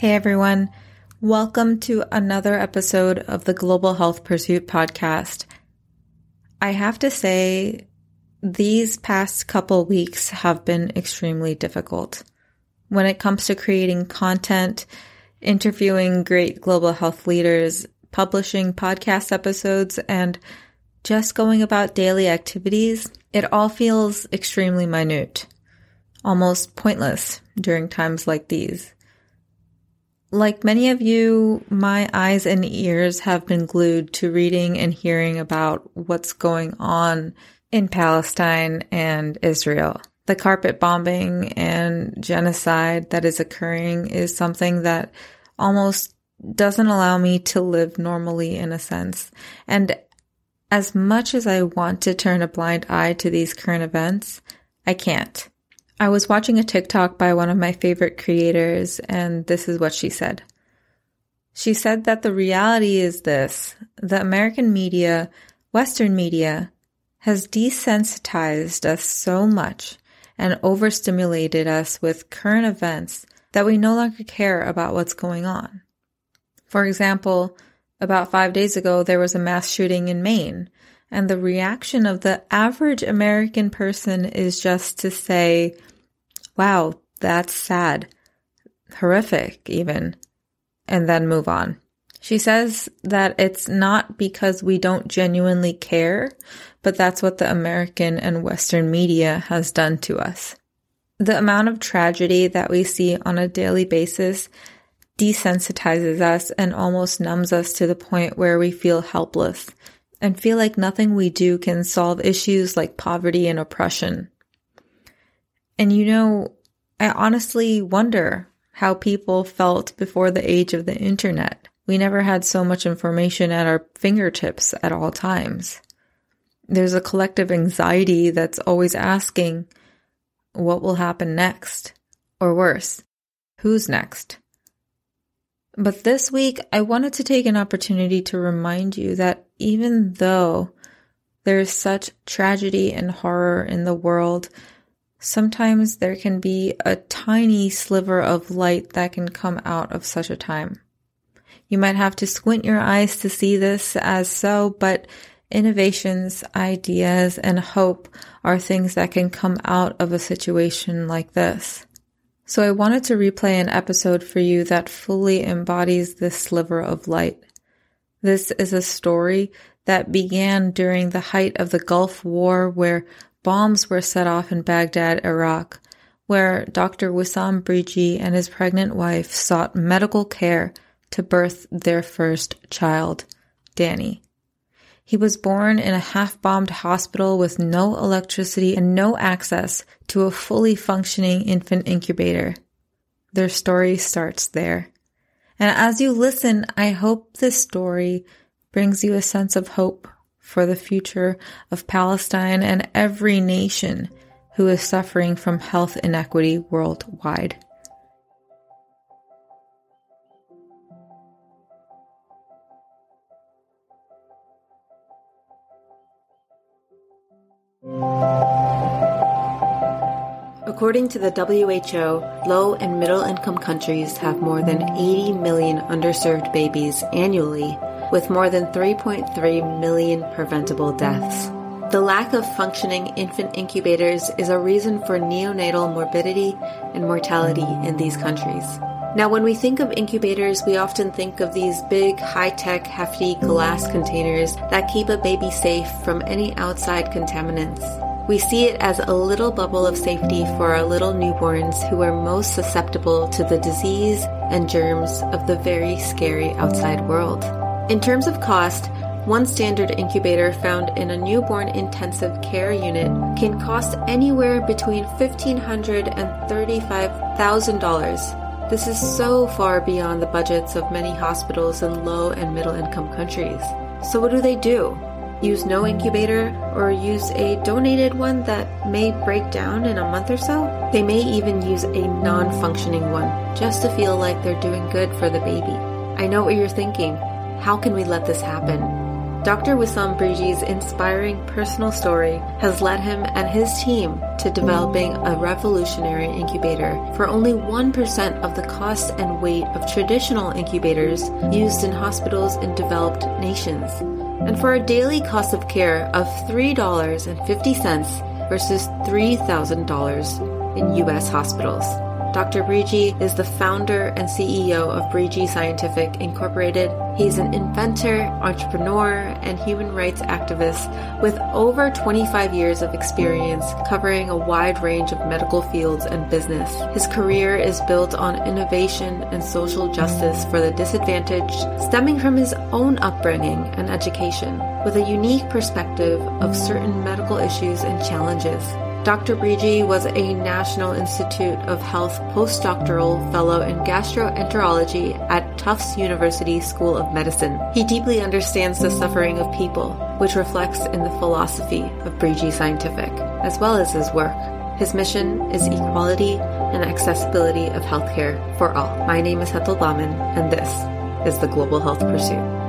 Hey everyone, welcome to another episode of the Global Health Pursuit podcast. I have to say, these past couple weeks have been extremely difficult. When it comes to creating content, interviewing great global health leaders, publishing podcast episodes, and just going about daily activities, it all feels extremely minute, almost pointless during times like these. Like many of you, my eyes and ears have been glued to reading and hearing about what's going on in Palestine and Israel. The carpet bombing and genocide that is occurring is something that almost doesn't allow me to live normally in a sense. And as much as I want to turn a blind eye to these current events, I can't. I was watching a TikTok by one of my favorite creators, and this is what she said. She said that the reality is this: the American media, Western media, has desensitized us so much and overstimulated us with current events that we no longer care about what's going on. For example, about 5 days ago, there was a mass shooting in Maine, and the reaction of the average American person is just to say, wow, that's sad, horrific even, and then move on. She says that it's not because we don't genuinely care, but that's what the American and Western media has done to us. The amount of tragedy that we see on a daily basis desensitizes us and almost numbs us to the point where we feel helpless and feel like nothing we do can solve issues like poverty and oppression. And you know, I honestly wonder how people felt before the age of the internet. We never had so much information at our fingertips at all times. There's a collective anxiety that's always asking, what will happen next? Or worse, who's next? But this week, I wanted to take an opportunity to remind you that even though there is such tragedy and horror in the world, sometimes there can be a tiny sliver of light that can come out of such a time. You might have to squint your eyes to see this as so, but innovations, ideas, and hope are things that can come out of a situation like this. So I wanted to replay an episode for you that fully embodies this sliver of light. This is a story that began during the height of the Gulf War, where bombs were set off in Baghdad, Iraq, where Dr. Wisam Breegi and his pregnant wife sought medical care to birth their first child, Danny. He was born in a half-bombed hospital with no electricity and no access to a fully functioning infant incubator. Their story starts there. And as you listen, I hope this story brings you a sense of hope for the future of Palestine and every nation who is suffering from health inequity worldwide. According to the WHO, low and middle-income countries have more than 80 million underserved babies annually, with more than 3.3 million preventable deaths. The lack of functioning infant incubators is a reason for neonatal morbidity and mortality in these countries. Now, when we think of incubators, we often think of these big, high-tech, hefty glass containers that keep a baby safe from any outside contaminants. We see it as a little bubble of safety for our little newborns who are most susceptible to the disease and germs of the very scary outside world. In terms of cost, one standard incubator found in a newborn intensive care unit can cost anywhere between $1,500 and $35,000. This is so far beyond the budgets of many hospitals in low and middle-income countries. So what do? Use no incubator, or use a donated one that may break down in a month or so? They may even use a non-functioning one, just to feel like they're doing good for the baby. I know what you're thinking. How can we let this happen? Dr. Wisam Breegi's inspiring personal story has led him and his team to developing a revolutionary incubator for only 1% of the cost and weight of traditional incubators used in hospitals in developed nations, and for a daily cost of care of $3.50 versus $3,000 in U.S. hospitals. Dr. Breegi is the founder and CEO of Breegi Scientific, Incorporated. He's an inventor, entrepreneur, and human rights activist with over 25 years of experience covering a wide range of medical fields and business. His career is built on innovation and social justice for the disadvantaged, stemming from his own upbringing and education, with a unique perspective of certain medical issues and challenges. Dr. Breegi was a National Institute of Health postdoctoral fellow in gastroenterology at Tufts University School of Medicine. He deeply understands the suffering of people, which reflects in the philosophy of Breegi Scientific, as well as his work. His mission is equality and accessibility of healthcare for all. My name is Hetal Bahman, and this is the Global Health Pursuit.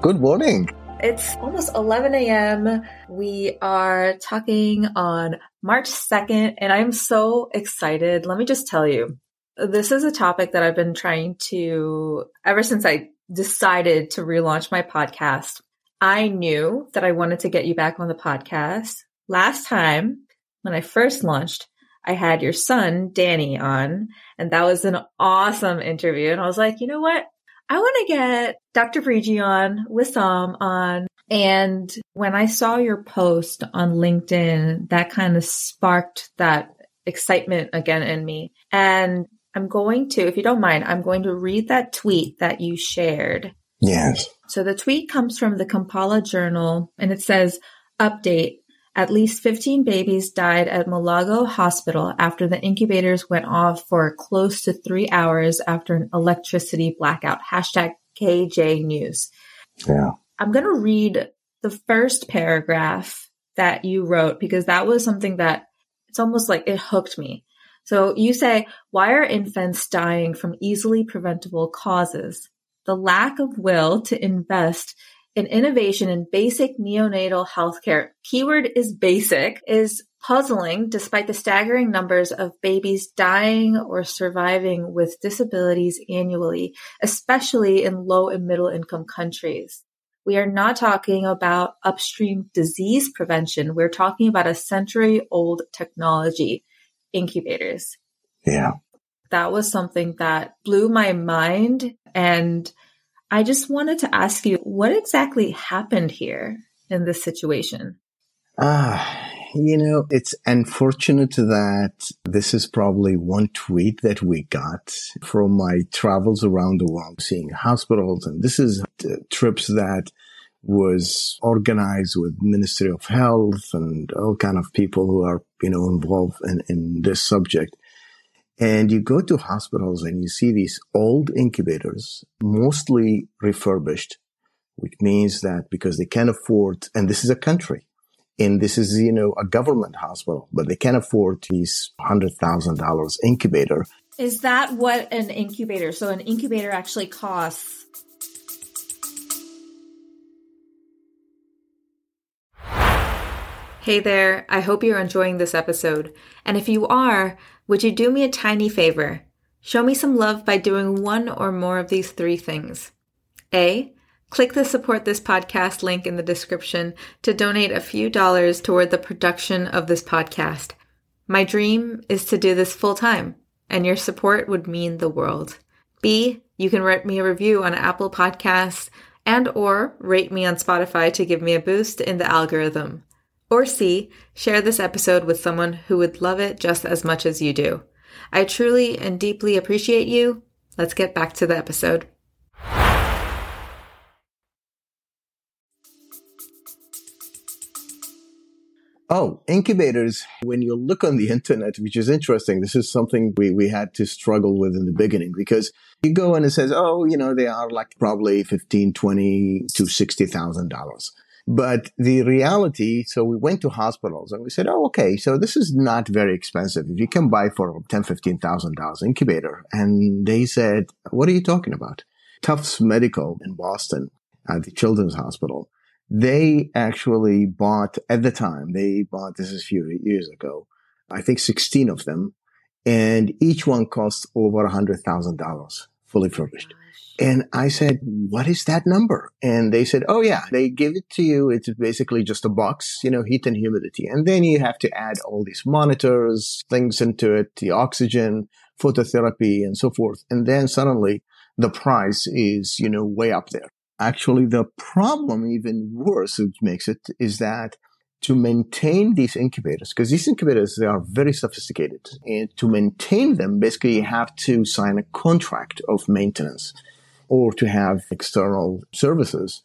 Good morning. It's almost 11 a.m. We are talking on March 2nd, and I'm so excited. Let me just tell you, this is a topic that I've been trying to, ever since I decided to relaunch my podcast, I knew that I wanted to get you back on the podcast. Last time, when I first launched, I had your son, Danny, on, and that was an awesome interview. And I was like, you know what? I want to get Dr. Breegi on, Wisam on. And when I saw your post on LinkedIn, that kind of sparked that excitement again in me. And I'm going to, if you don't mind, I'm going to read that tweet that you shared. Yes. So the tweet comes from the Kampala Journal, and it says, update, at least 15 babies died at Malago Hospital after the incubators went off for close to 3 hours after an electricity blackout. Hashtag KJ News. Yeah. I'm going to read the first paragraph that you wrote because that was something that it's almost like it hooked me. So you say, why are infants dying from easily preventable causes? The lack of will to invest in innovation in basic neonatal healthcare, keyword is basic, is puzzling despite the staggering numbers of babies dying or surviving with disabilities annually, especially in low and middle income countries. We are not talking about upstream disease prevention. We're talking about a century-old technology, incubators. Yeah. That was something that blew my mind, and I just wanted to ask you, what exactly happened here in this situation? It's unfortunate that this is probably one tweet that we got from my travels around the world, seeing hospitals. And this is trips that was organized with Ministry of Health and all kind of people who are, involved in this subject. And you go to hospitals and you see these old incubators, mostly refurbished, which means that because they can't afford, and this is a country, and this is, a government hospital, but they can't afford these $100,000 incubator. Is that what an incubator? So an incubator actually costs? Hey there, I hope you're enjoying this episode. And if you are, would you do me a tiny favor? Show me some love by doing one or more of these three things. A, click the support this podcast link in the description to donate a few dollars toward the production of this podcast. My dream is to do this full time, and your support would mean the world. B, you can write me a review on Apple Podcasts and or rate me on Spotify to give me a boost in the algorithm. Or C, share this episode with someone who would love it just as much as you do. I truly and deeply appreciate you. Let's get back to the episode. Oh, incubators. When you look on the internet, which is interesting, this is something we had to struggle with in the beginning because you go and it says, they are like probably $15,000, $20,000 to $60,000. But the reality, so we went to hospitals and we said, oh, okay, so this is not very expensive. If you can buy for $10,000, $15,000 incubator. And they said, what are you talking about? Tufts Medical in Boston at the Children's Hospital, they actually bought, at the time, they bought, this is a few years ago, I think 16 of them, and each one cost over $100,000, fully furnished. And I said, what is that number? And they said, oh yeah, they give it to you. It's basically just a box, you know, heat and humidity. And then you have to add all these monitors, things into it, the oxygen, phototherapy, and so forth. And then suddenly the price is, you know, way up there. Actually, the problem even worse, which makes it, is that to maintain these incubators, because these incubators, they are very sophisticated. And to maintain them, basically, you have to sign a contract of maintenance or to have external services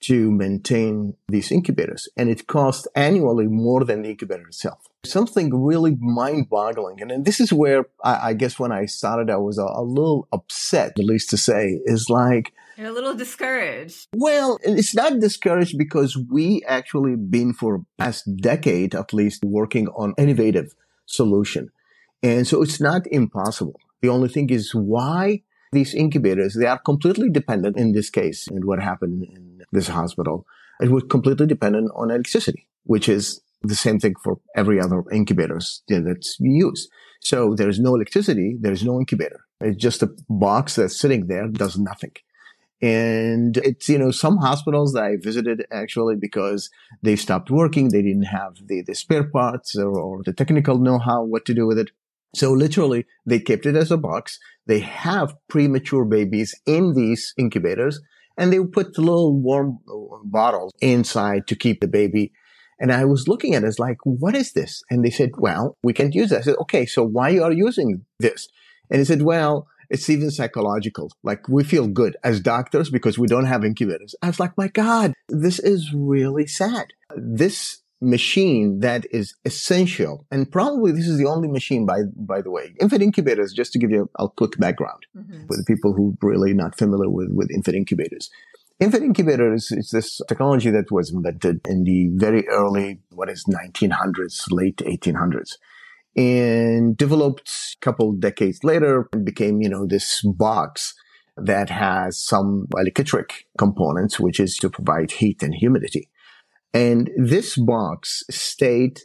to maintain these incubators. And it costs annually more than the incubator itself. Something really mind-boggling. And this is where I guess when I started, I was a little upset, at least to say, is like... You're a little discouraged. Well, it's not discouraged because we actually been for the past decade, at least, working on innovative solution. And so it's not impossible. The only thing is why these incubators, they are completely dependent in this case and what happened in this hospital. It was completely dependent on electricity, which is the same thing for every other incubators that's used. So there is no electricity. There is no incubator. It's just a box that's sitting there, does nothing. And it's, you know, some hospitals that I visited actually because they stopped working. They didn't have the spare parts or the technical know-how, what to do with it. So literally they kept it as a box. They have premature babies in these incubators and they put little warm bottles inside to keep the baby. And I was looking at it as like, what is this? And they said, well, we can't use that. I said, okay, so why are you using this? And he said, well, it's even psychological. Like we feel good as doctors because we don't have incubators. I was like, my God, this is really sad. This machine that is essential, and probably this is the only machine, by the way, infant incubators, just to give you a quick background for the people who really not familiar with infant incubators. Infant incubators is this technology that was invented in the very early, 1900s, late 1800s. And developed a couple decades later and became, you know, this box that has some electric components, which is to provide heat and humidity. And this box stayed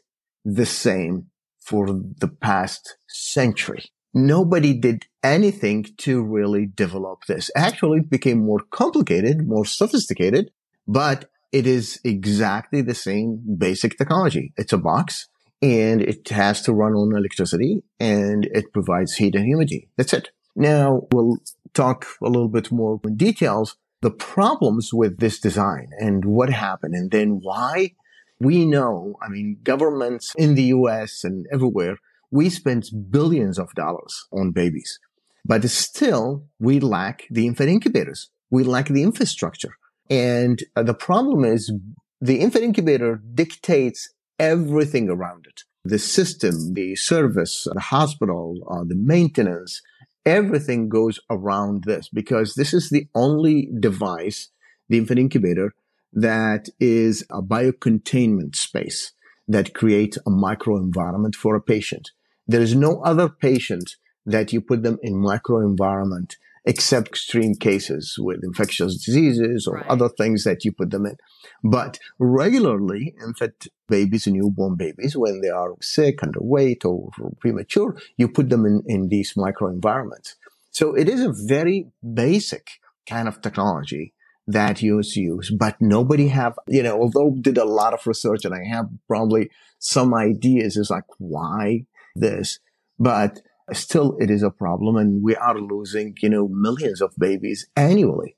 the same for the past century. Nobody did anything to really develop this. Actually, it became more complicated, more sophisticated, but it is exactly the same basic technology. It's a box. And it has to run on electricity, and it provides heat and humidity. That's it. Now, we'll talk a little bit more in details, the problems with this design and what happened, and then why we know, I mean, governments in the U.S. and everywhere, we spend billions of dollars on babies. But still, we lack the infant incubators. We lack the infrastructure. And the problem is the infant incubator dictates everything around it. The system, the service, the hospital, the maintenance, everything goes around this because this is the only device, the infant incubator, that is a biocontainment space that creates a microenvironment for a patient. There is no other patient that you put them in microenvironment except extreme cases with infectious diseases or other things that you put them in. But regularly, infant babies, newborn babies, when they are sick, underweight, or premature, you put them in these microenvironments. So it is a very basic kind of technology that you use, but nobody have, you know, although did a lot of research and I have probably some ideas is like, why this? But still, it is a problem, and we are losing, you know, millions of babies annually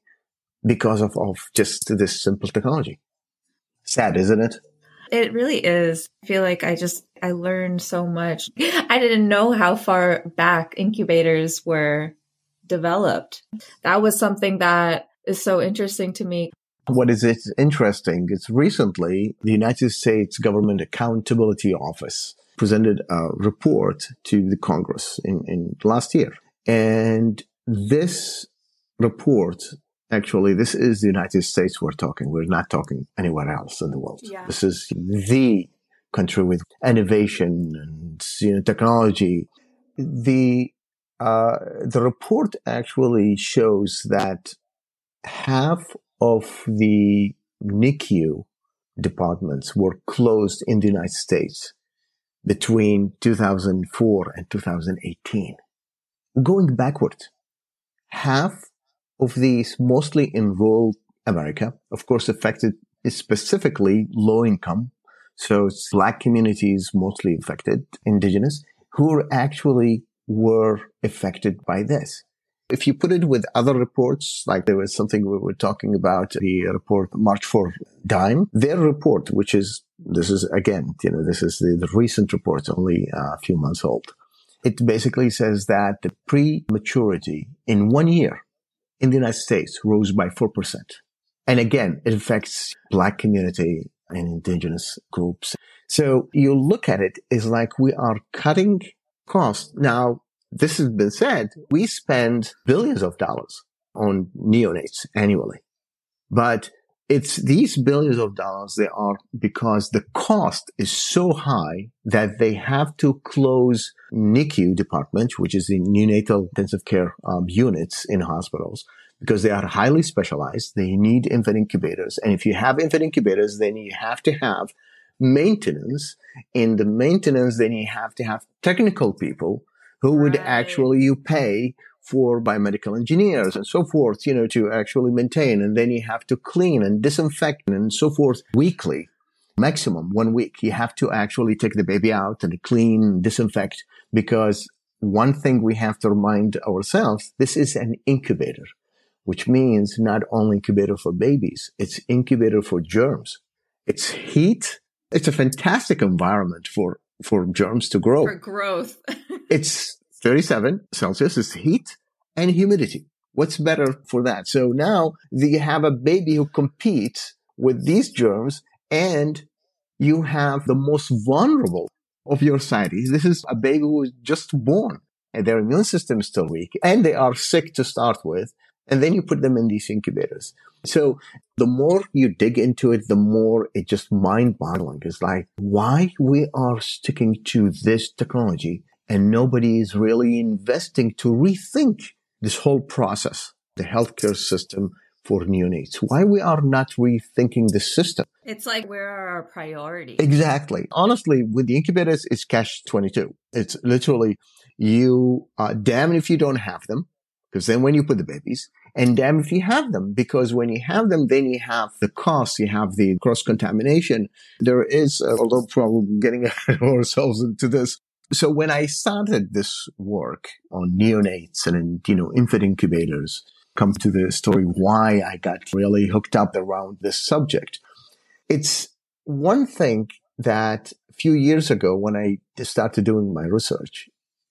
because of just this simple technology. Sad, isn't it? It really is. I feel like I learned so much. I didn't know how far back incubators were developed. That was something that is so interesting to me. What is it interesting? It's recently the United States Government Accountability Office presented a report to the Congress in last year. And this report Actually, this is the United States we're talking. We're not talking anywhere else in the world. Yeah. This is the country with innovation and technology. The report actually shows that half of the NICU departments were closed in the United States between 2004 and 2018. Going backward, half of these mostly enrolled America, of course, affected specifically low income. So it's Black communities mostly affected, indigenous, who actually were affected by this. If you put it with other reports, like there was something we were talking about, the report March 4 Dime, their report, which is, this is again, this is the recent report, only a few months old. It basically says that the prematurity in 1 year in the United States rose by 4%. And again, it affects Black community and indigenous groups. So you look at it is like we are cutting costs. Now, this has been said, we spend billions of dollars on neonates annually. But it's these billions of dollars, they are because the cost is so high that they have to close NICU department, which is the neonatal intensive care units in hospitals, because they are highly specialized. They need infant incubators. And if you have infant incubators, then you have to have maintenance. In the maintenance, then you have to have technical people who would actually you pay for biomedical engineers and so forth, to actually maintain. And then you have to clean and disinfect and so forth weekly, maximum 1 week. You have to actually take the baby out and clean and disinfect, because one thing we have to remind ourselves, this is an incubator, which means not only incubator for babies, it's incubator for germs. It's heat. It's a fantastic environment for germs to grow. For growth. It's 37 Celsius, is heat and humidity. What's better for that? So now you have a baby who competes with these germs, and you have the most vulnerable of your society. This is a baby who is just born, and their immune system is still weak, and they are sick to start with. And then you put them in these incubators. So the more you dig into it, the more it just mind-boggling. It's like, why we are sticking to this technology and nobody is really investing to rethink this whole process, the healthcare system for neonates. Why we are not rethinking the system? It's like, where are our priorities? Exactly. Honestly, with the incubators, it's catch-22. It's literally, you are damned if you don't have them. Because then when you put the babies, and damn if you have them, because when you have them, then you have the cost, you have the cross-contamination. There is a little problem getting ourselves into this. So when I started this work on neonates and, infant incubators, come to the story why I got really hooked up around this subject. It's one thing that a few years ago when I started doing my research,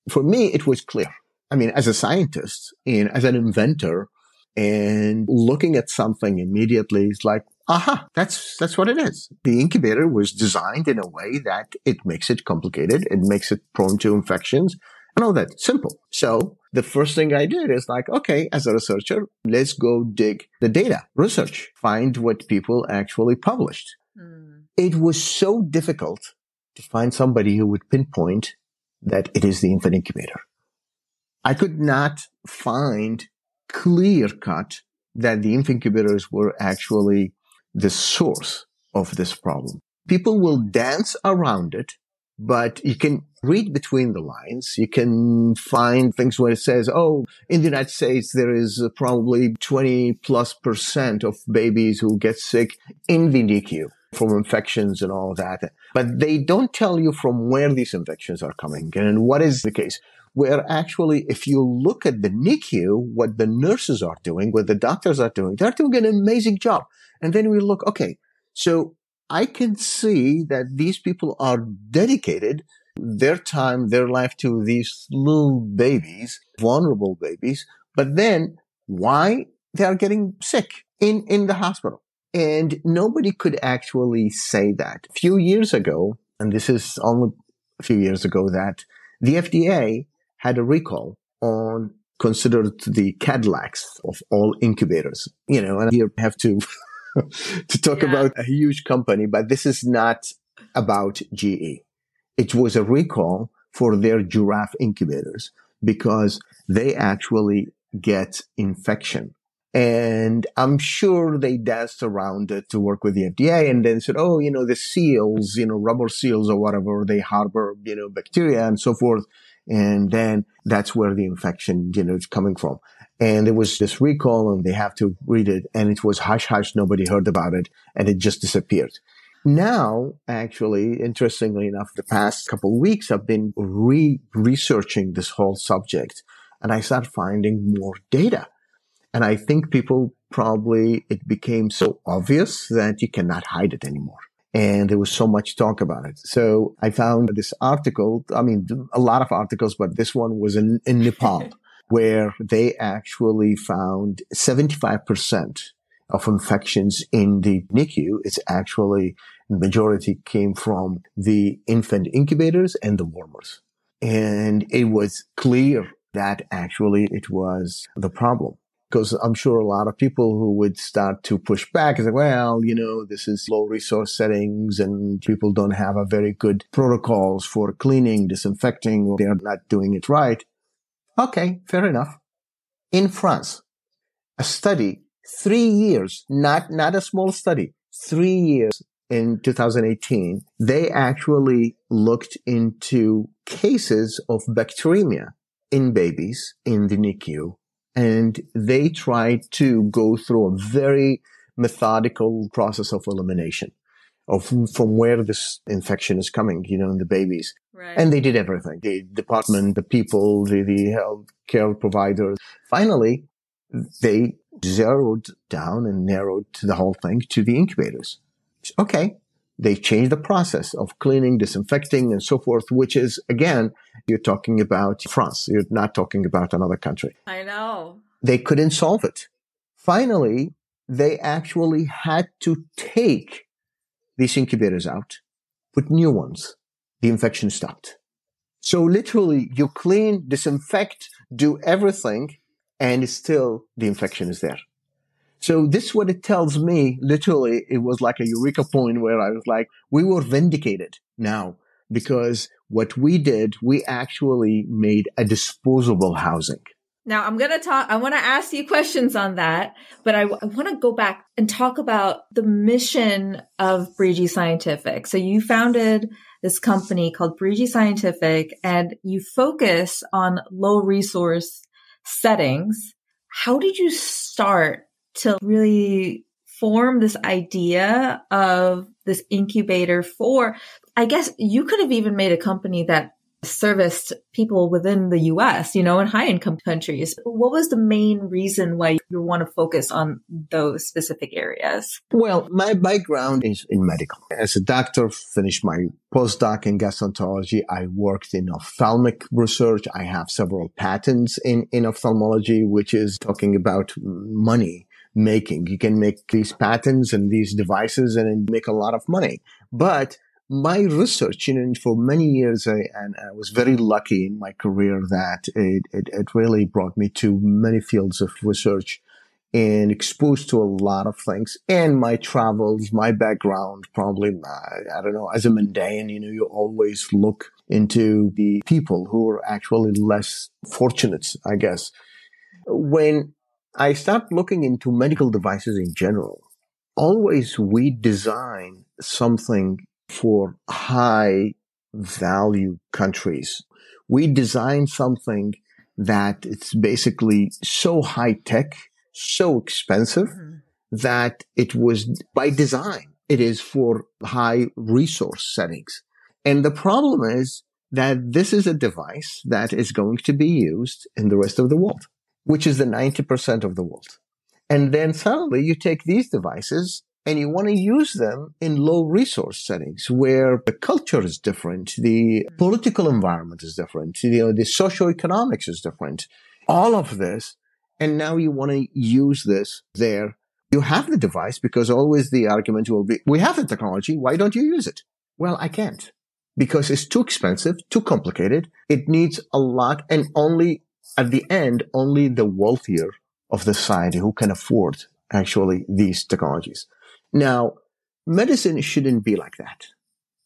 for me, it was clear. I mean, as a scientist and as an inventor and looking at something immediately, it's like, aha, that's what it is. The incubator was designed in a way that it makes it complicated. It makes it prone to infections and all that. Simple. So the first thing I did is like, okay, as a researcher, let's go dig the data, research, find what people actually published. Mm. It was so difficult to find somebody who would pinpoint that it is the infant incubator. I could not find clear-cut that the infant incubators were actually the source of this problem. People will dance around it, but you can read between the lines. You can find things where it says, oh, in the United States, there is probably 20+% of babies who get sick in the NICU from infections and all that. But they don't tell you from where these infections are coming and what is the case. Where actually, if you look at the NICU, what the nurses are doing, what the doctors are doing, they're doing an amazing job. And then we look, okay, so I can see that these people are dedicated their time, their life to these little babies, vulnerable babies, but then why they are getting sick in the hospital. And nobody could actually say that. A few years ago, and this is only a few years ago, that the FDA had a recall on considered the Cadillacs of all incubators. You know, and here I have to to talk about a huge company, but this is not about GE. It was a recall for their Giraffe incubators because they actually get infection. And I'm sure they danced around it to work with the FDA and then said, oh, you know, the seals, you know, rubber seals or whatever, they harbor, you know, bacteria and so forth. And then that's where the infection, you know, is coming from. And there was this recall and they have to read it. And it was hush, hush. Nobody heard about it. And it just disappeared. Now, actually, interestingly enough, the past couple of weeks, I've been researching this whole subject and I started finding more data. And I think people probably, it became so obvious that you cannot hide it anymore. And there was so much talk about it. So I found this article, I mean, a lot of articles, but this one was in Nepal, where they actually found 75% of infections in the NICU. It's actually, the majority came from the infant incubators and the warmers. And it was clear that actually it was the problem. Because I'm sure a lot of people who would start to push back is like, well, you know, this is low resource settings and people don't have a very good protocols for cleaning, disinfecting, or they're not doing it right. Okay, fair enough. In France, a study, 3 years, not a small study, 3 years in 2018, they actually looked into cases of bacteremia in babies in the NICU. And they tried to go through a very methodical process of elimination of from where this infection is coming, you know, in the babies. Right. And they did everything. The department, the people, the health care providers. Finally, they zeroed down and narrowed the whole thing to the incubators. Okay. They changed the process of cleaning, disinfecting, and so forth, which is, again, you're talking about France. You're not talking about another country. I know. They couldn't solve it. Finally, they actually had to take these incubators out, put new ones. The infection stopped. So literally, you clean, disinfect, do everything, and still the infection is there. So this what it tells me, literally, it was like a eureka point where I was like, we were vindicated now because what we did, we actually made a disposable housing. Now I'm going to talk, I want to ask you questions on that, but I want to go back and talk about the mission of Breegi Scientific. So you founded this company called Breegi Scientific and you focus on low resource settings. How did you start to really form this idea of this incubator for, I guess you could have even made a company that serviced people within the US, you know, in high income countries. What was the main reason why you want to focus on those specific areas? Well, my background is in medical. As a doctor, finished my postdoc in gastroenterology. I worked in ophthalmic research. I have several patents in ophthalmology, which is talking about money making. You can make these patents and these devices and make a lot of money. But my research, you know, for many years, I was very lucky in my career that it really brought me to many fields of research and exposed to a lot of things. And my travels, my background, probably, I don't know, as a Mandaean, you know, you always look into the people who are actually less fortunate, I guess. When I start looking into medical devices in general, always we design something for high value countries. We design something that it's basically so high tech, so expensive that it was by design. It is for high resource settings. And the problem is that this is a device that is going to be used in the rest of the world, which is the 90% of the world. And then suddenly you take these devices and you want to use them in low resource settings where the culture is different, the political environment is different, you know, the socioeconomics is different, all of this. And now you want to use this there. You have the device because always the argument will be, we have the technology. Why don't you use it? Well, I can't because it's too expensive, too complicated. It needs a lot and only at the end, only the wealthier of the society who can afford actually these technologies. Now, medicine shouldn't be like that.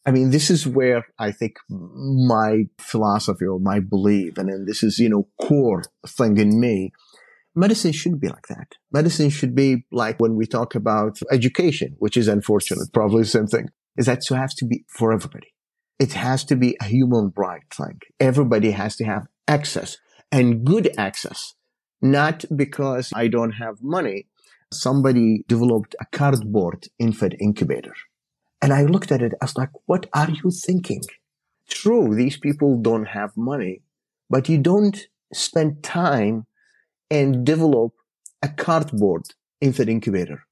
I mean, this is where I think my philosophy or my belief, and then this is, you know, core thing in me. Medicine shouldn't be like that. Medicine should be like when we talk about education, which is unfortunate, probably the same thing, is that it has to be for everybody. It has to be a human right thing. Everybody has to have access and good access, not because I don't have money. Somebody developed a cardboard infant incubator. And I looked at it, I was like, what are you thinking? True, these people don't have money, but you don't spend time and develop a cardboard infant incubator.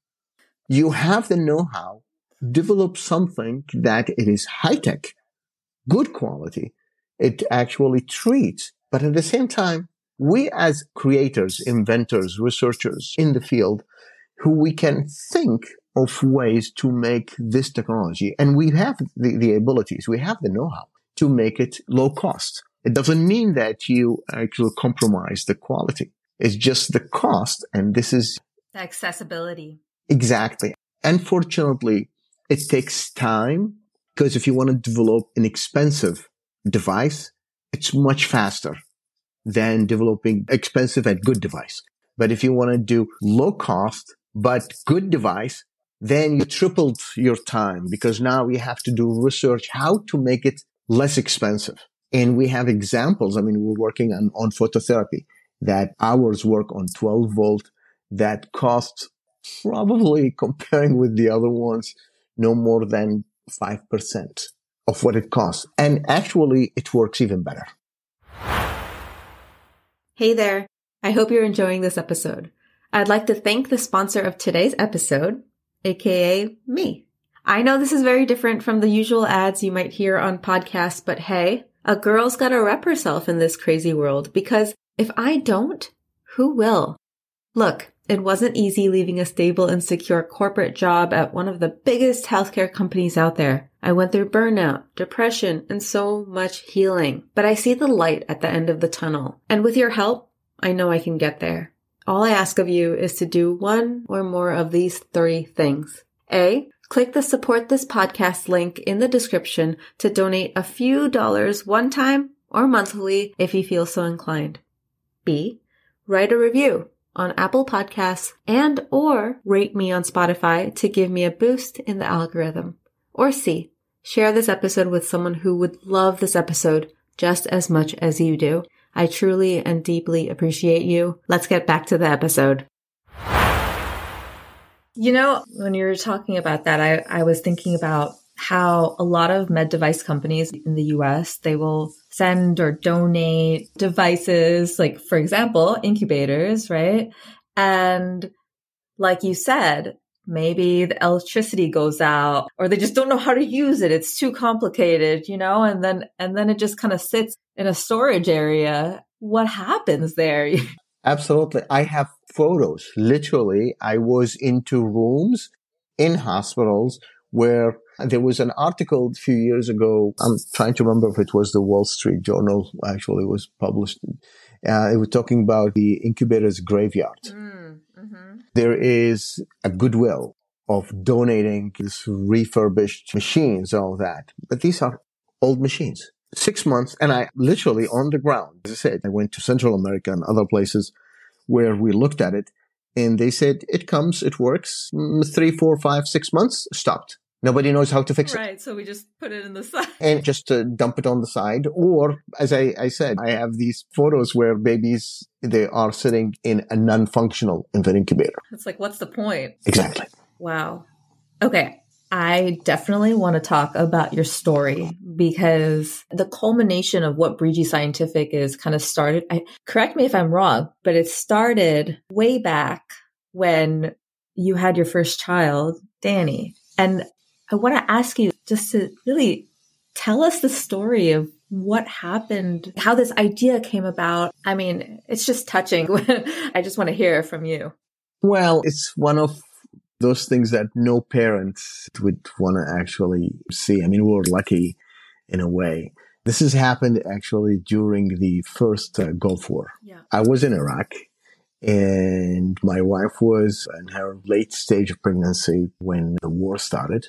You have the know-how, develop something that it is high-tech, good quality. It actually treats. But at the same time, we as creators, inventors, researchers in the field, who we can think of ways to make this technology. And we have the abilities, we have the know-how to make it low cost. It doesn't mean that you actually compromise the quality. It's just the cost, and this is the accessibility. Exactly. Unfortunately, it takes time, because if you want to develop an expensive device, it's much faster than developing expensive and good device. But if you want to do low cost but good device, then you tripled your time, because now we have to do research how to make it less expensive. And we have examples. I mean, we're working on phototherapy, that ours work on 12 volt that costs probably, comparing with the other ones, no more than 5% of what it costs. And actually, it works even better. Hey there. I hope you're enjoying this episode. I'd like to thank the sponsor of today's episode, aka me. I know this is very different from the usual ads you might hear on podcasts, but hey, a girl's got to rep herself in this crazy world, because if I don't, who will? Look, it wasn't easy leaving a stable and secure corporate job at one of the biggest healthcare companies out there. I went through burnout, depression, and so much healing. But I see the light at the end of the tunnel. And with your help, I know I can get there. All I ask of you is to do one or more of these three things. A, click the support this podcast link in the description to donate a few dollars one time or monthly if you feel so inclined. B, write a review on Apple Podcasts and or rate me on Spotify to give me a boost in the algorithm. Or C, share this episode with someone who would love this episode just as much as you do. I truly and deeply appreciate you. Let's get back to the episode. You know, when you were talking about that, I was thinking about how a lot of med device companies in the US, they will send or donate devices, like, for example, incubators, right? And like you said, maybe the electricity goes out, or they just don't know how to use it. It's too complicated, you know, and then it just kind of sits in a storage area. What happens there? Absolutely. I have photos. Literally, I was into rooms in hospitals where there was an article a few years ago. I'm trying to remember if it was the Wall Street Journal, actually was published. It was talking about the incubator's graveyard. Mm-hmm. There is a goodwill of donating these refurbished machines, all that. But these are old machines. 6 months, and I literally on the ground, as I said, I went to Central America and other places where we looked at it, and they said, it comes, it works, 3, 4, 5, 6 months, stopped. Nobody knows how to fix it. Right, so we just put it in the side. And just dump it on the side. Or, as I said, I have these photos where babies, they are sitting in a non-functional infant incubator. It's like, what's the point? Exactly. Wow. Okay. I definitely want to talk about your story, because the culmination of what Breegi Scientific is kind of started, correct me if I'm wrong, but it started way back when you had your first child, Danny. And I want to ask you just to really tell us the story of what happened, how this idea came about. I mean, it's just touching. I just want to hear from you. Well, it's one of those things that no parents would want to actually see. I mean, we were lucky in a way This has happened actually during the first Gulf War. Yeah. I was in Iraq, and my wife was in her late stage of pregnancy when the war started.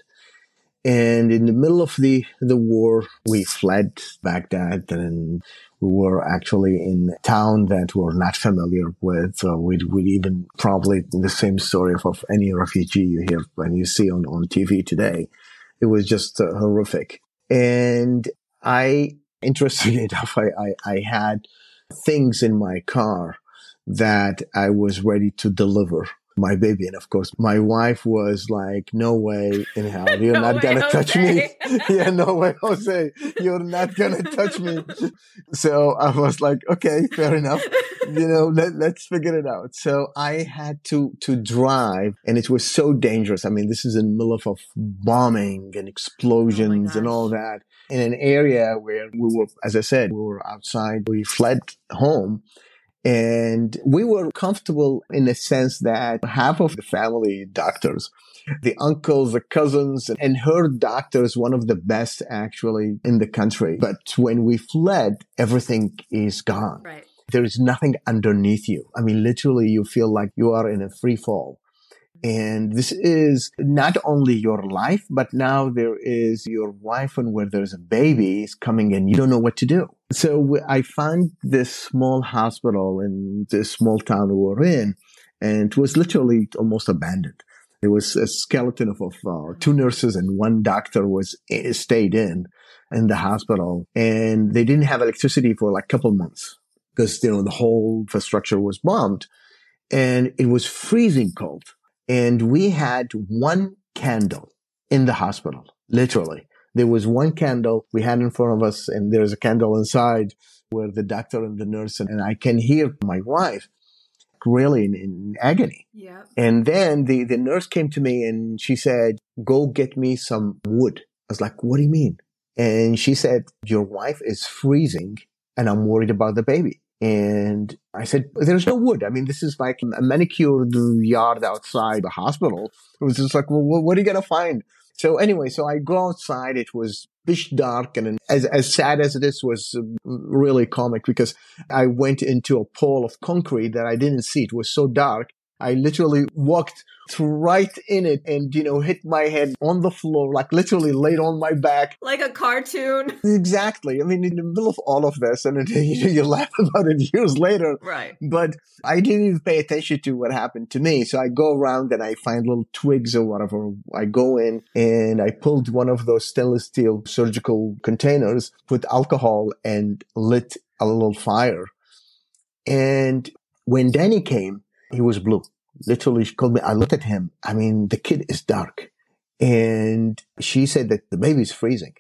And in the middle of the war, we fled Baghdad, and we were actually in a town that we're not familiar with. So we'd even probably the same story of any refugee you hear and you see on TV today. It was just horrific. And I, interestingly enough, I had things in my car that I was ready to deliver my baby. And of course, my wife was like, no way in hell, you're not going to touch me. Yeah, no way, Jose, you're not going to touch me. So I was like, okay, fair enough. You know, let's figure it out. So I had to drive, and it was so dangerous. I mean, this is in the middle of bombing and explosions and all that, in an area where we were, as I said, we were outside, we fled home. And we were comfortable in the sense that half of the family doctors, the uncles, the cousins, and her doctor is one of the best actually in the country. But when we fled, everything is gone. Right. There is nothing underneath you. I mean, literally, you feel like you are in a free fall. And this is not only your life, but now there is your wife, and where there's a baby is coming in, you don't know what to do. So I found this small hospital in this small town we were in, and it was literally almost abandoned. There was a skeleton of two nurses, and one doctor was stayed in the hospital, and they didn't have electricity for like a couple months because, you know, the whole infrastructure was bombed, and it was freezing cold. And we had one candle in the hospital, literally. There was one candle we had in front of us, and there's a candle inside where the doctor and the nurse, and I can hear my wife really in agony. Yeah. And then the nurse came to me and she said, go get me some wood. I was like, what do you mean? And she said, your wife is freezing and I'm worried about the baby. And I said, there's no wood. I mean, this is like a manicured yard outside the hospital. It was just like, well, what are you going to find? So anyway, so I go outside. It was pitch dark. And as sad as this was really comic, because I went into a pole of concrete that I didn't see. It was so dark. I literally walked right in it and, you know, hit my head on the floor, like literally laid on my back. Like a cartoon. Exactly. I mean, in the middle of all of this, and you laugh about it years later. Right. But I didn't even pay attention to what happened to me. So I go around and I find little twigs or whatever. I go in and I pulled one of those stainless steel surgical containers, put alcohol, and lit a little fire. And when Danny came, he was blue. Literally, she called me. I looked at him. I mean, the kid is dark. And she said that the baby's freezing.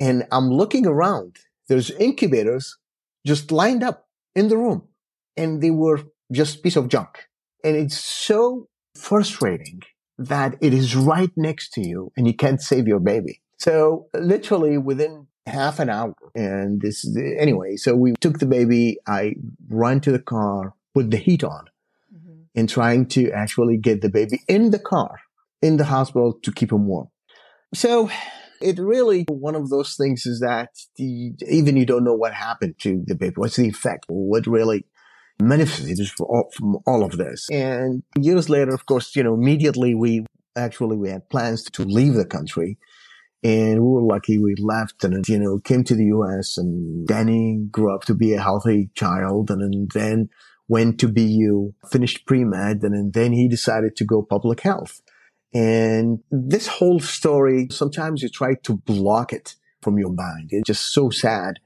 And I'm looking around. There's incubators just lined up in the room. And they were just a piece of junk. And it's so frustrating that it is right next to you and you can't save your baby. So literally within half an hour. And this, anyway, so we took the baby. I ran to the car, put the heat on, and trying to actually get the baby in the car, in the hospital, to keep him warm. So it really, one of those things is that even you don't know what happened to the baby. What's the effect? What really manifested from all of this? And years later, of course, you know, immediately we had plans to leave the country. And we were lucky we left and, you know, came to the U.S. And Danny grew up to be a healthy child. And then went to BU, finished pre-med, and then he decided to go public health. And this whole story, sometimes you try to block it from your mind. It's just so sad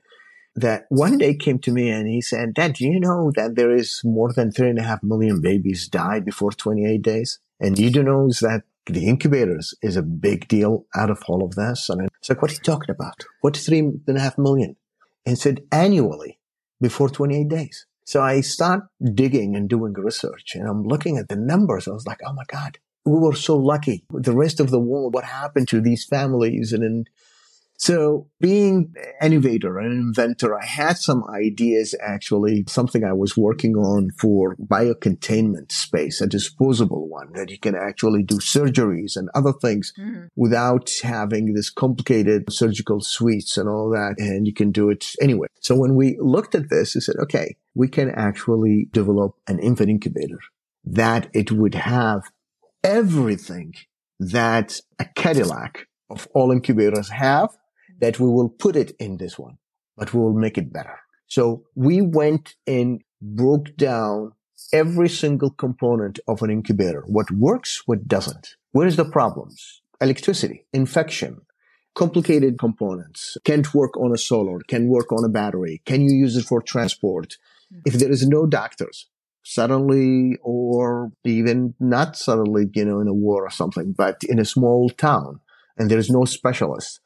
that one day came to me and he said, Dad, do you know that there is more than 3.5 million babies die before 28 days? And you don't know is that the incubators is a big deal out of all of this. And it's like, what are you talking about? What 3.5 million? And said annually before 28 days. So I start digging and doing research, and I'm looking at the numbers. I was like, oh my God, we were so lucky. The rest of the world, what happened to these families? And So being an innovator, an inventor, I had some ideas, actually, something I was working on for biocontainment space, a disposable one that you can actually do surgeries and other things without having this complicated surgical suites and all that. And you can do it anyway. So when we looked at this, we said, okay, we can actually develop an infant incubator that it would have everything that a Cadillac of all incubators have, that we will put it in this one, but we will make it better. So we went and broke down every single component of an incubator. What works, what doesn't. Where is the problems? Electricity, infection, complicated components. Can't work on a solar, can work on a battery. Can you use it for transport? If there is no doctors, suddenly, or even not suddenly, you know, in a war or something, but in a small town, and there is no specialist.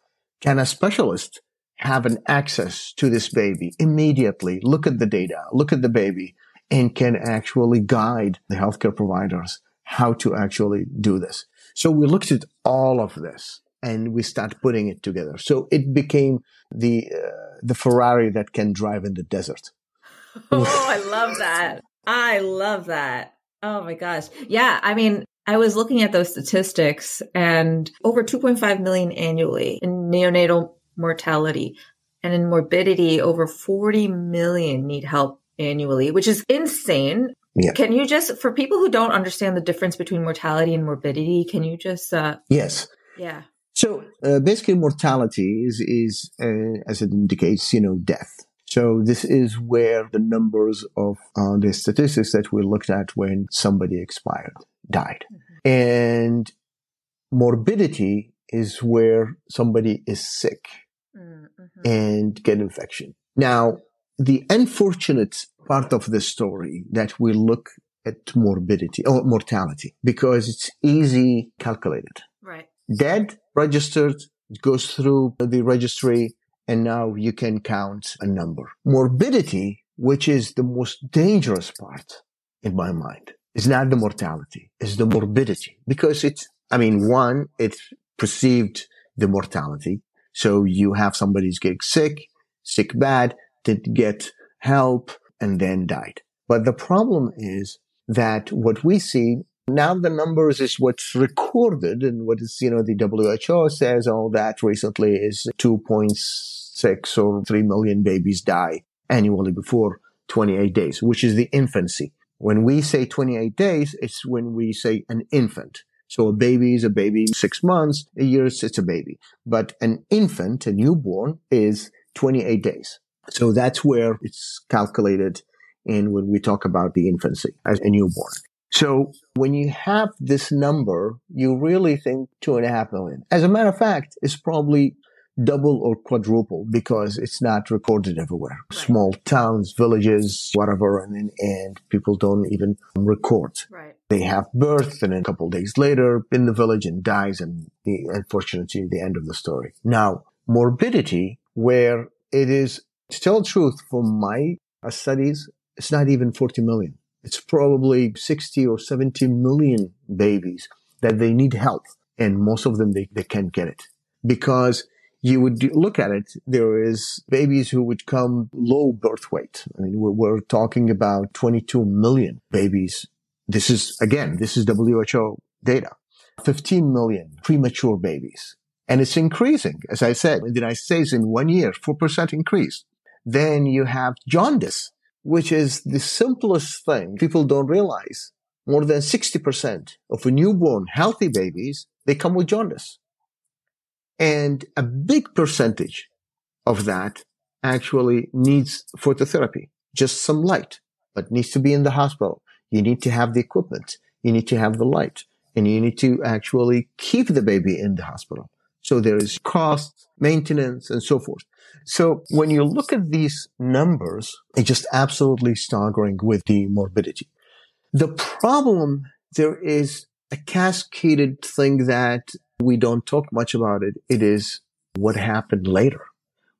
Can a specialist have an access to this baby immediately, look at the data, look at the baby, and can actually guide the healthcare providers how to actually do this? So we looked at all of this and we start putting it together. So it became the Ferrari that can drive in the desert. Oh, I love that. I love that. Oh my gosh. Yeah. I mean, I was looking at those statistics, and over 2.5 million annually in neonatal mortality, and in morbidity, over 40 million need help annually, which is insane. Yeah. Can you just, for people who don't understand the difference between mortality and morbidity, can you just... Yes. Yeah. So basically mortality is as it indicates, you know, death. So this is where the numbers of the statistics that we looked at when somebody expired, died. Mm-hmm. And morbidity is where somebody is sick mm-hmm. and get infection. Now, the unfortunate part of the story that we look at morbidity or mortality, because it's easy calculated. Right. Dead, registered, it goes through the registry, and now you can count a number. Morbidity, which is the most dangerous part in my mind, is not the mortality, it's the morbidity. Because it's, I mean, one, it perceived the mortality. So you have somebody's getting sick bad, didn't get help, and then died. But the problem is that what we see, now the numbers is what's recorded, and what is, you know, the WHO says all that recently is 2.6 or 3 million babies die annually before 28 days, which is the infancy. When we say 28 days, it's when we say an infant. So a baby is a baby, 6 months, a year, it's a baby. But an infant, a newborn, is 28 days. So that's where it's calculated in when we talk about the infancy as a newborn. So when you have this number, you really think 2.5 million. As a matter of fact, it's probably double or quadruple because it's not recorded everywhere. Right. Small towns, villages, whatever, and people don't even record. Right. They have birth, and a couple of days later in the village and dies, and the, unfortunately, the end of the story. Now, morbidity, where it is, to tell the truth, from my studies, it's not even 40 million. It's probably 60 or 70 million babies that they need help. And most of them, they can't get it. Because you would look at it, there is babies who would come low birth weight. I mean, we're talking about 22 million babies. This is, again, this is WHO data. 15 million premature babies. And it's increasing. As I said, in the United States in 1 year, 4% increase. Then you have jaundice, which is the simplest thing people don't realize. More than 60% of newborn healthy babies, they come with jaundice. And a big percentage of that actually needs phototherapy, just some light, but needs to be in the hospital. You need to have the equipment. You need to have the light, and you need to actually keep the baby in the hospital. So there is cost, maintenance, and so forth. So when you look at these numbers, it's just absolutely staggering with the morbidity. The problem, there is a cascaded thing that we don't talk much about it. It is what happened later.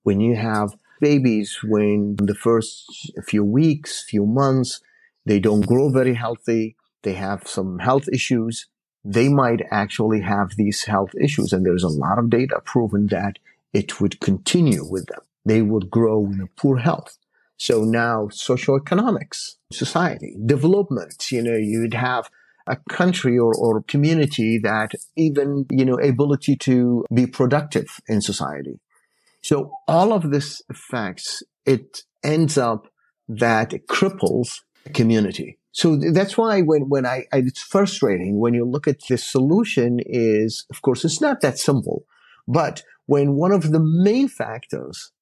When you have babies, when the first few weeks, few months, they don't grow very healthy, they have some health issues, they might actually have these health issues. And there's a lot of data proven that it would continue with them. They would grow in a poor health. So now socioeconomics, society, development, you know, you'd have a country or community that even, you know, ability to be productive in society. So all of this affects, it ends up that it cripples a community. So that's why when it's frustrating when you look at this solution is, of course, it's not that simple, but when one of the main factors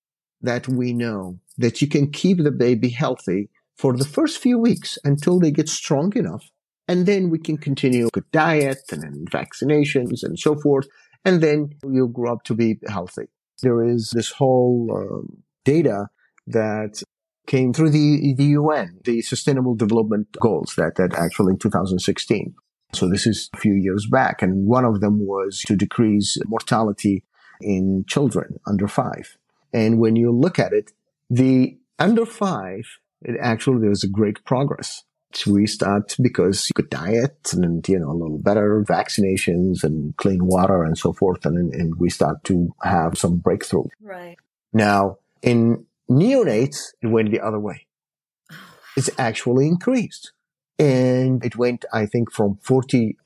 that we know that you can keep the baby healthy for the first few weeks until they get strong enough, and then we can continue with diet and vaccinations and so forth, and then you grow up to be healthy. There is this whole data that came through the UN, the Sustainable Development Goals that actually in 2016. So this is a few years back. And one of them was to decrease mortality in children under 5. And when you look at it, the under 5, it actually there's a great progress. We start because you could diet and, you know, a little better vaccinations and clean water and so forth. And we start to have some breakthrough. Right. Now, in neonates, it went the other way. It's actually increased. And it went, I think, from 40%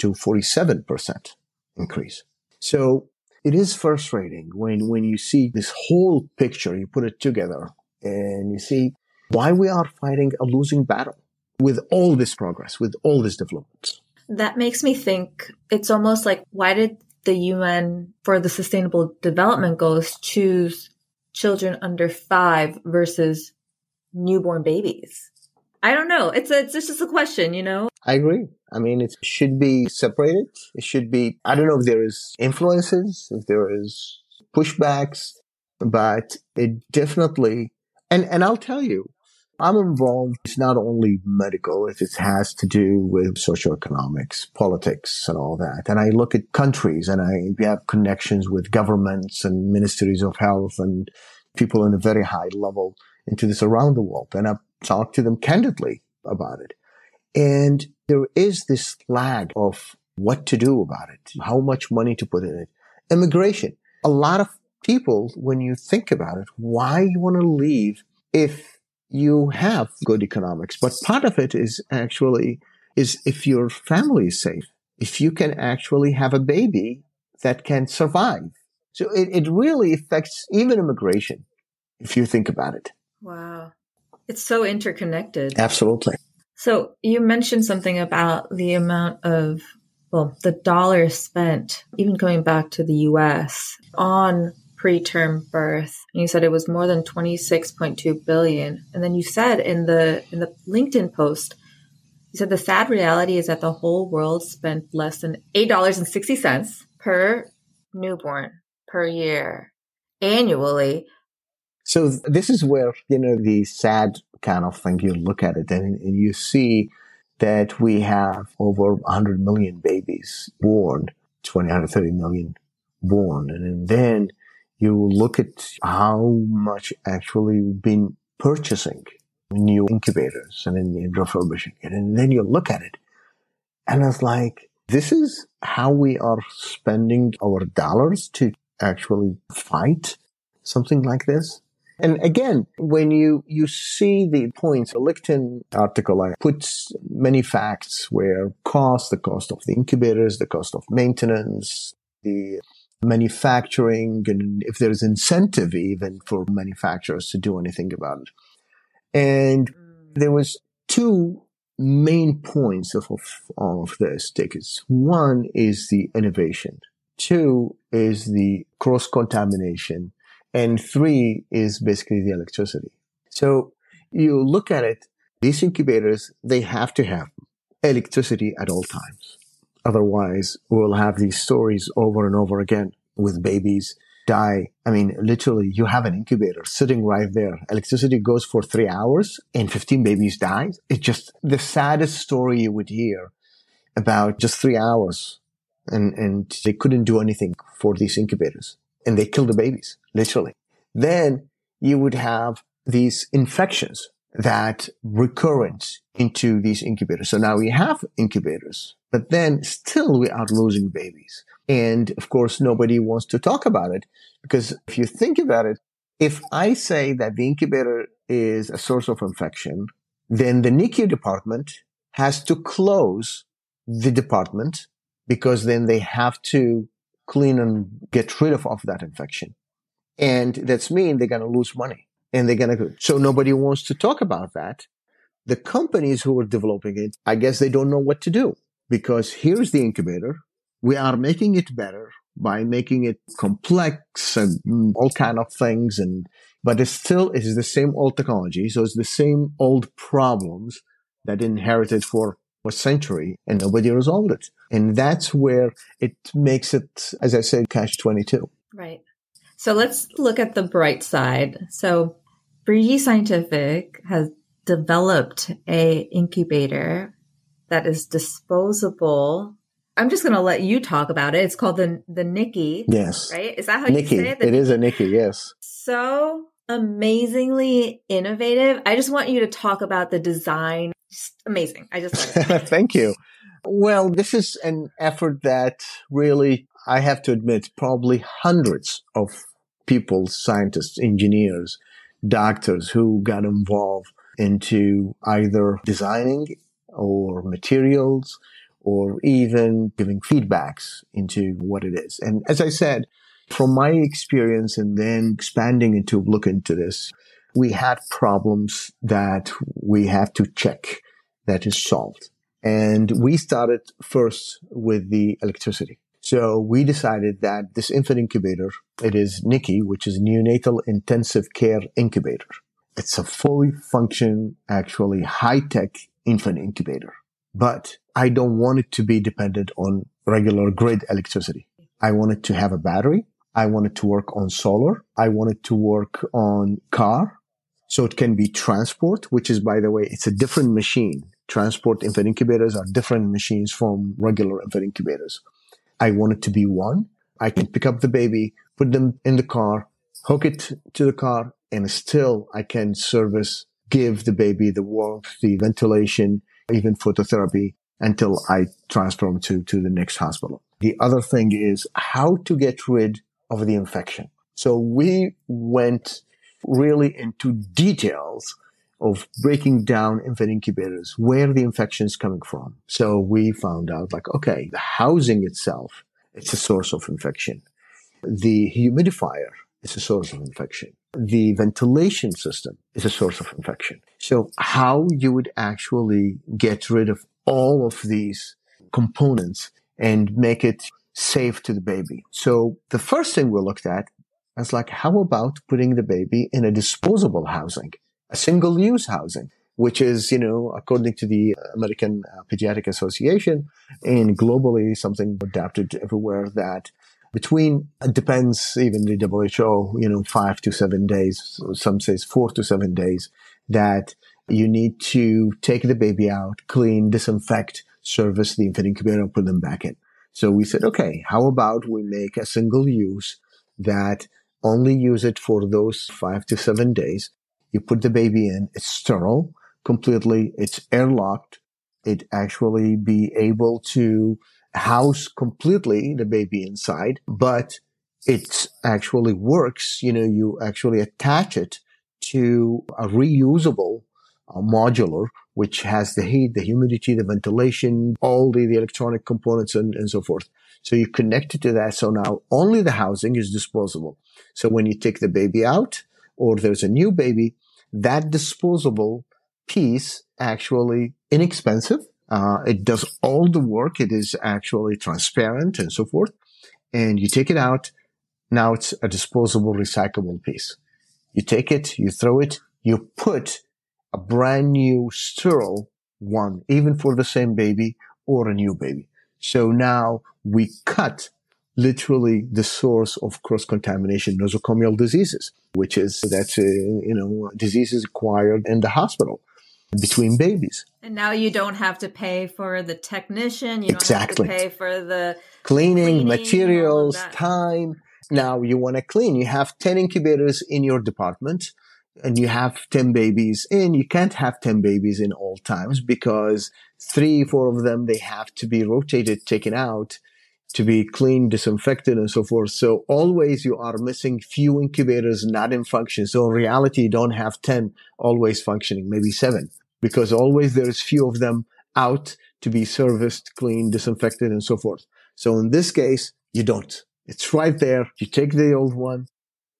to 47% increase. So it is frustrating when you see this whole picture, you put it together and you see why we are fighting a losing battle with all this progress, with all this development. That makes me think it's almost like, why did the UN for the Sustainable Development Goals choose children under 5 versus newborn babies? I don't know. It's just a question, you know? I agree. I mean, it should be separated. It should be, I don't know if there is influences, if there is pushbacks, but it definitely, and I'll tell you, I'm involved. It's not only medical. It has to do with socioeconomics, politics, and all that. And I look at countries, and we have connections with governments and ministries of health and people on a very high level into this around the world. And I've talked to them candidly about it. And there is this lag of what to do about it, how much money to put in it. Immigration. A lot of people, when you think about it, why you want to leave if you have good economics, but part of it is actually is if your family is safe, if you can actually have a baby that can survive. So it really affects even immigration, if you think about it. Wow. It's so interconnected. Absolutely. So you mentioned something about the amount of, well, the dollars spent, even going back to the US, on preterm birth, and you said it was more than $26.2 billion. And then you said in the LinkedIn post, you said the sad reality is that the whole world spent less than $8.60 per newborn per year annually. So this is where, you know, the sad kind of thing, you look at it and you see that we have over 100 million babies born, 230 million born, and then you look at how much actually you've been purchasing new incubators and in refurbishing it. And then you look at it and it's like, this is how we are spending our dollars to actually fight something like this. And again, when you see the points, a LinkedIn article, I put many facts where cost, the cost of the incubators, the cost of maintenance, the manufacturing, and if there's incentive even for manufacturers to do anything about it. And there was two main points of this tickets. One is the innovation. Two is the cross-contamination. And three is basically the electricity. So you look at it, these incubators, they have to have electricity at all times. Otherwise, we'll have these stories over and over again with babies die. I mean, literally, you have an incubator sitting right there. Electricity goes for 3 hours and 15 babies die. It's just the saddest story you would hear about just 3 hours. And they couldn't do anything for these incubators. And they killed the babies, literally. Then you would have these infections. that recurrence into these incubators. So now we have incubators, but then still we are losing babies. And of course, nobody wants to talk about it, because if you think about it, if I say that the incubator is a source of infection, then the NICU department has to close the department, because then they have to clean and get rid of that infection. And that's mean they're going to lose money. And they're going to, so nobody wants to talk about that. The companies who are developing it, I guess they don't know what to do, because here's the incubator. We are making it better by making it complex and all kind of things. But it still is the same old technology. So it's the same old problems that inherited for a century, and nobody resolved it. And that's where it makes it, as I said, catch-22. Right. So let's look at the bright side. So Breegi Scientific has developed a incubator that is disposable. I'm just going to let you talk about it. It's called the NICI. Yes. Right? Is that how NICI. You say it? It is a NICI, yes. So amazingly innovative. I just want you to talk about the design. Just amazing. I just love it. Thank you. Well, this is an effort that really, I have to admit, probably hundreds of people, scientists, engineers, doctors who got involved into either designing or materials or even giving feedbacks into what it is. And as I said, from my experience and then expanding into look into this, we had problems that we have to check that is solved. And we started first with the electricity. So we decided that this infant incubator, it is NICI, which is Neonatal Intensive Care Incubator. It's a fully functioning, actually high-tech infant incubator. But I don't want it to be dependent on regular grid electricity. I want it to have a battery. I want it to work on solar. I want it to work on car. So it can be transport, which is, by the way, it's a different machine. Transport infant incubators are different machines from regular infant incubators. I want it to be one. I can pick up the baby, put them in the car, hook it to the car, and still I can service, give the baby the warmth, the ventilation, even phototherapy until I transfer them to the next hospital. The other thing is how to get rid of the infection. So we went really into details of breaking down infant incubators, where the infection is coming from. So we found out, like, okay, the housing itself, it's a source of infection. The humidifier is a source of infection. The ventilation system is a source of infection. So how you would actually get rid of all of these components and make it safe to the baby. So the first thing we looked at is, like, how about putting the baby in a disposable housing? A single-use housing, which is, according to the American Pediatric Association, and globally something adapted everywhere, that between, it depends, even the WHO, 5 to 7 days, some says 4 to 7 days, that you need to take the baby out, clean, disinfect, service the infant incubator, and put them back in. So we said, okay, how about we make a single-use that only use it for those 5 to 7 days. You put the baby in, it's sterile completely, it's airlocked, it actually be able to house completely the baby inside, but it actually works. You actually attach it to a reusable modular, which has the heat, the humidity, the ventilation, all the electronic components and so forth. So you connect it to that. So now only the housing is disposable. So when you take the baby out or there's a new baby, that disposable piece actually inexpensive. It does all the work. It is actually transparent and so forth. And you take it out. Now it's a disposable, recyclable piece. You take it, you throw it, you put a brand new sterile one, even for the same baby or a new baby. So now we cut literally the source of cross-contamination, nosocomial diseases, which is diseases acquired in the hospital between babies. And now you don't have to pay for the technician. You exactly. Don't have to pay for the cleaning materials, time. Now you want to clean. You have 10 incubators in your department. and you have 10 babies in, you can't have 10 babies in all times because 3, 4 of them, they have to be rotated, taken out to be cleaned, disinfected, and so forth. So always you are missing few incubators not in function. So in reality, you don't have 10 always functioning, maybe 7, because always there's few of them out to be serviced, cleaned, disinfected, and so forth. So in this case, you don't. It's right there. You take the old one,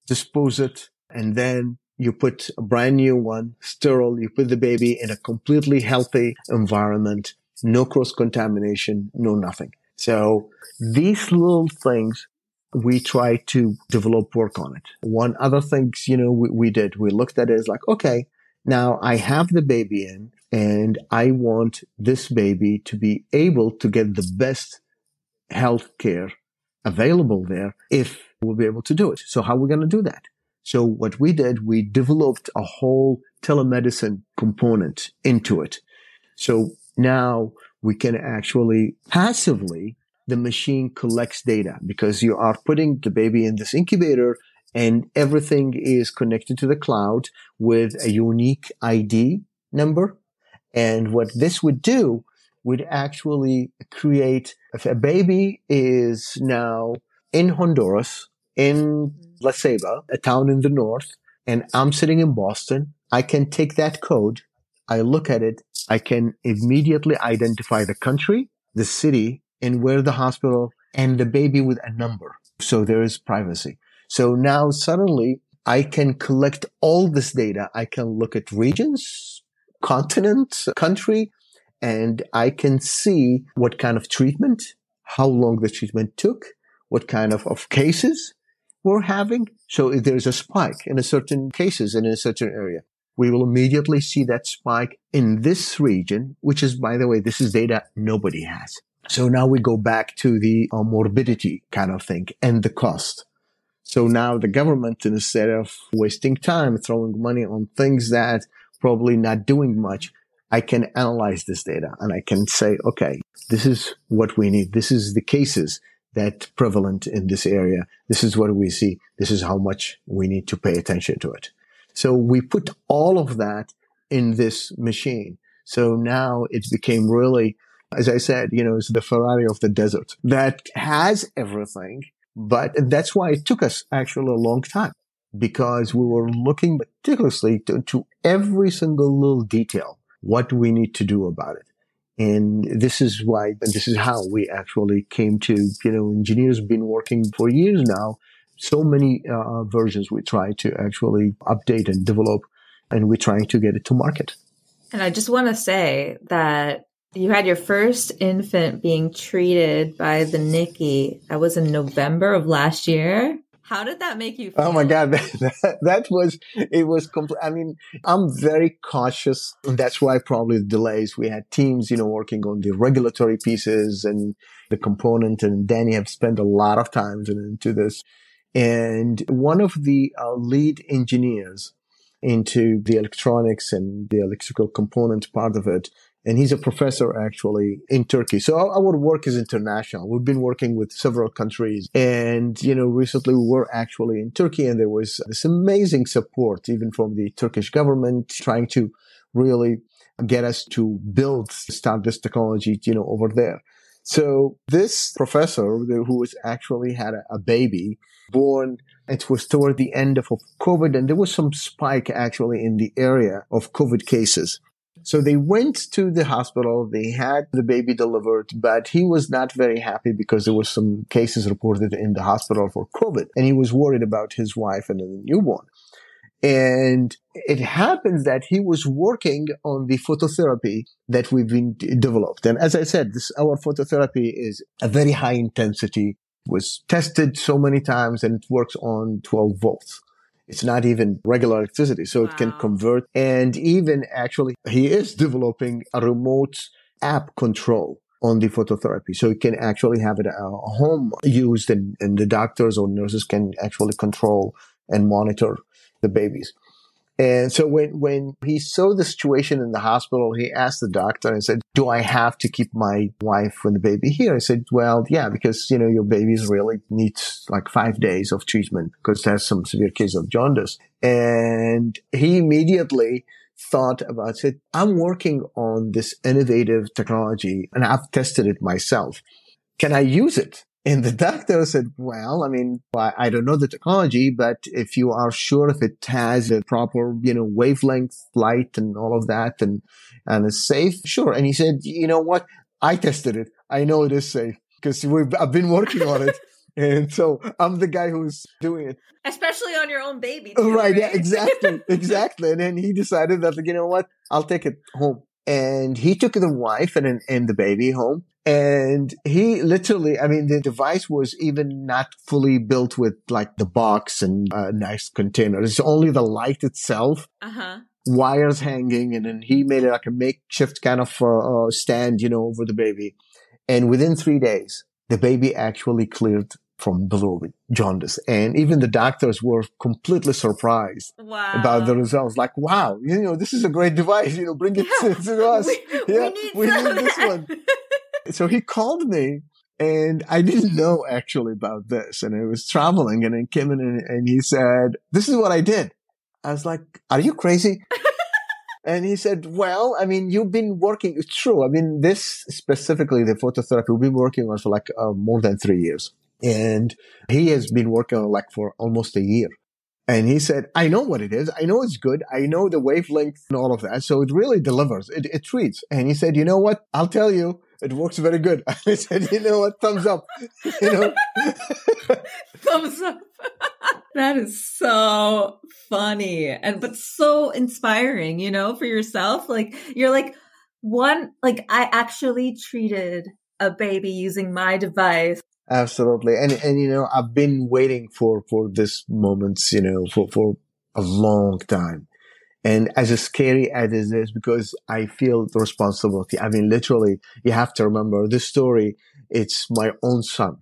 dispose it, and then you put a brand new one, sterile. You put the baby in a completely healthy environment, no cross-contamination, no nothing. So these little things, we try to develop work on it. One other thing, we looked at it as like, okay, now I have the baby in and I want this baby to be able to get the best health care available there if we'll be able to do it. So how are we going to do that? So what we did, we developed a whole telemedicine component into it. So now we can actually passively, the machine collects data because you are putting the baby in this incubator and everything is connected to the cloud with a unique ID number. And what this would do would actually create, if a baby is now in Honduras, in La Ceiba, a town in the north, and I'm sitting in Boston, I can take that code, I look at it, I can immediately identify the country, the city, and where the hospital, and the baby with a number. So there is privacy. So now suddenly I can collect all this data. I can look at regions, continents, country, and I can see what kind of treatment, how long the treatment took, what kind of cases we're having. So if there's a spike in a certain cases and in a certain area, we will immediately see that spike in this region, which is, by the way, this is data nobody has. So now we go back to the morbidity kind of thing and the cost. So now the government, instead of wasting time, throwing money on things that probably not doing much, I can analyze this data and I can say, okay, this is what we need. This is the cases that prevalent in this area. This is what we see. This is how much we need to pay attention to it. So we put all of that in this machine. So now it became really, as I said, it's the Ferrari of the desert that has everything. But that's why it took us actually a long time, because we were looking meticulously to every single little detail, what we need to do about it. And this is why, and this is how we actually came to, engineers have been working for years now. So many versions we try to actually update and develop, and we're trying to get it to market. And I just want to say that you had your first infant being treated by the NICI. That was in November of last year. How did that make you feel? Oh my God, I'm very cautious. That's why probably the delays. We had teams, working on the regulatory pieces and the component, and Danny have spent a lot of time into this. And one of the lead engineers into the electronics and the electrical component part of it, and he's a professor actually in Turkey. So our work is international. We've been working with several countries. And, recently we were actually in Turkey, and there was this amazing support even from the Turkish government trying to really get us to start this technology, over there. So this professor who was actually had a baby born, it was toward the end of COVID, and there was some spike actually in the area of COVID cases. So they went to the hospital, they had the baby delivered, but he was not very happy because there were some cases reported in the hospital for COVID, and he was worried about his wife and the newborn. And it happens that he was working on the phototherapy that we've been developed. And as I said, our phototherapy is a very high intensity, was tested so many times, and it works on 12 volts. It's not even regular electricity, so it can convert. And even actually, he is developing a remote app control on the phototherapy. So you can actually have it at home used, and the doctors or nurses can actually control and monitor the babies. And so when he saw the situation in the hospital, he asked the doctor and said, do I have to keep my wife and the baby here? I said, well, yeah, because, you know, your babies really needs like 5 days of treatment because there's some severe case of jaundice. And he immediately thought about it. I'm working on this innovative technology and I've tested it myself. Can I use it? And the doctor said, well, I mean, I don't know the technology, but if you are sure if it has a proper, you know, wavelength, light and all of that and it's safe, sure. And he said, you know what? I tested it. I know it is safe because I've been working on it. And so I'm the guy who's doing it. Especially on your own baby. Too, right. Yeah, exactly. Exactly. And then he decided that, you know what? I'll take it home. And he took the wife and the baby home. And he literally, I mean, the device was even not fully built with like the box and a nice container. It's only the light itself, wires hanging. And then he made it like a makeshift kind of stand, you know, over the baby. And within 3 days, the baby actually cleared from bilirubin, jaundice. And even the doctors were completely surprised about the results. Like, wow, you know, this is a great device. You know, bring it to us. We need this one. So he called me and I didn't know actually about this. And I was traveling and I came in and he said, this is what I did. I was like, are you crazy? And he said, well, I mean, you've been working. It's true. I mean, this specifically, the phototherapy, we've been working on for like more than 3 years. And he has been working on like for almost a year. And he said, I know what it is. I know it's good. I know the wavelength and all of that. So it really delivers. It treats. And he said, you know what? I'll tell you. It works very good. I said, you know what? Thumbs up. You know? Thumbs up. That is so funny. But so inspiring, you know, for yourself. Like, you're like, I actually treated a baby using my device. Absolutely. And you know, I've been waiting for this moment, you know, for a long time. And as scary as it is, because I feel the responsibility. I mean, literally, you have to remember this story. It's my own son.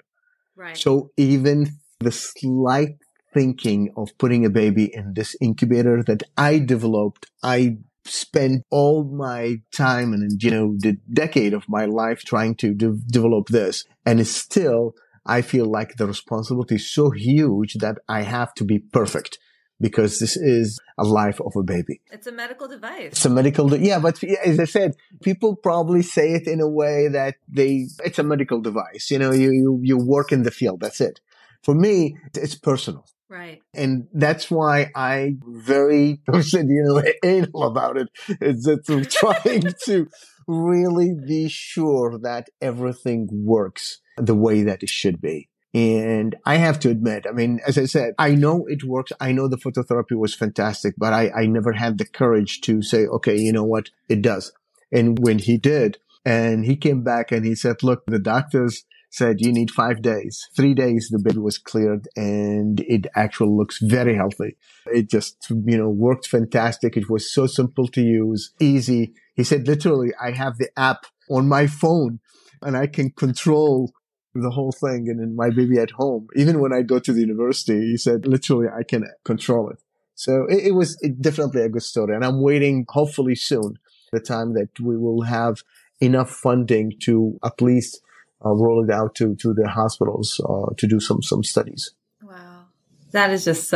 Right. So even the slight thinking of putting a baby in this incubator that I developed, I spent all my time and, you know, the decade of my life trying to develop this. And it's still, I feel like the responsibility is so huge that I have to be perfect. Because this is a life of a baby. It's a medical device. It's a medical device. Yeah, but as I said, people probably say it in a way that it's a medical device. You know, you work in the field. That's it. For me, it's personal. Right. And that's why I very, you know, anal about it. It's that I'm trying to really be sure that everything works the way that it should be. And I have to admit, I mean, as I said, I know it works. I know the phototherapy was fantastic, but I never had the courage to say, okay, you know what? It does. And when he did, and he came back and he said, look, the doctors said you need 5 days. 3 days, the baby was cleared and it actually looks very healthy. It just, you know, worked fantastic. It was so simple to use, easy. He said, literally, I have the app on my phone and I can control the whole thing. And then my baby at home, even when I go to the university, he said, literally, I can control it. So it was definitely a good story. And I'm waiting, hopefully soon, the time that we will have enough funding to at least roll it out to the hospitals to do some studies. Wow. That is just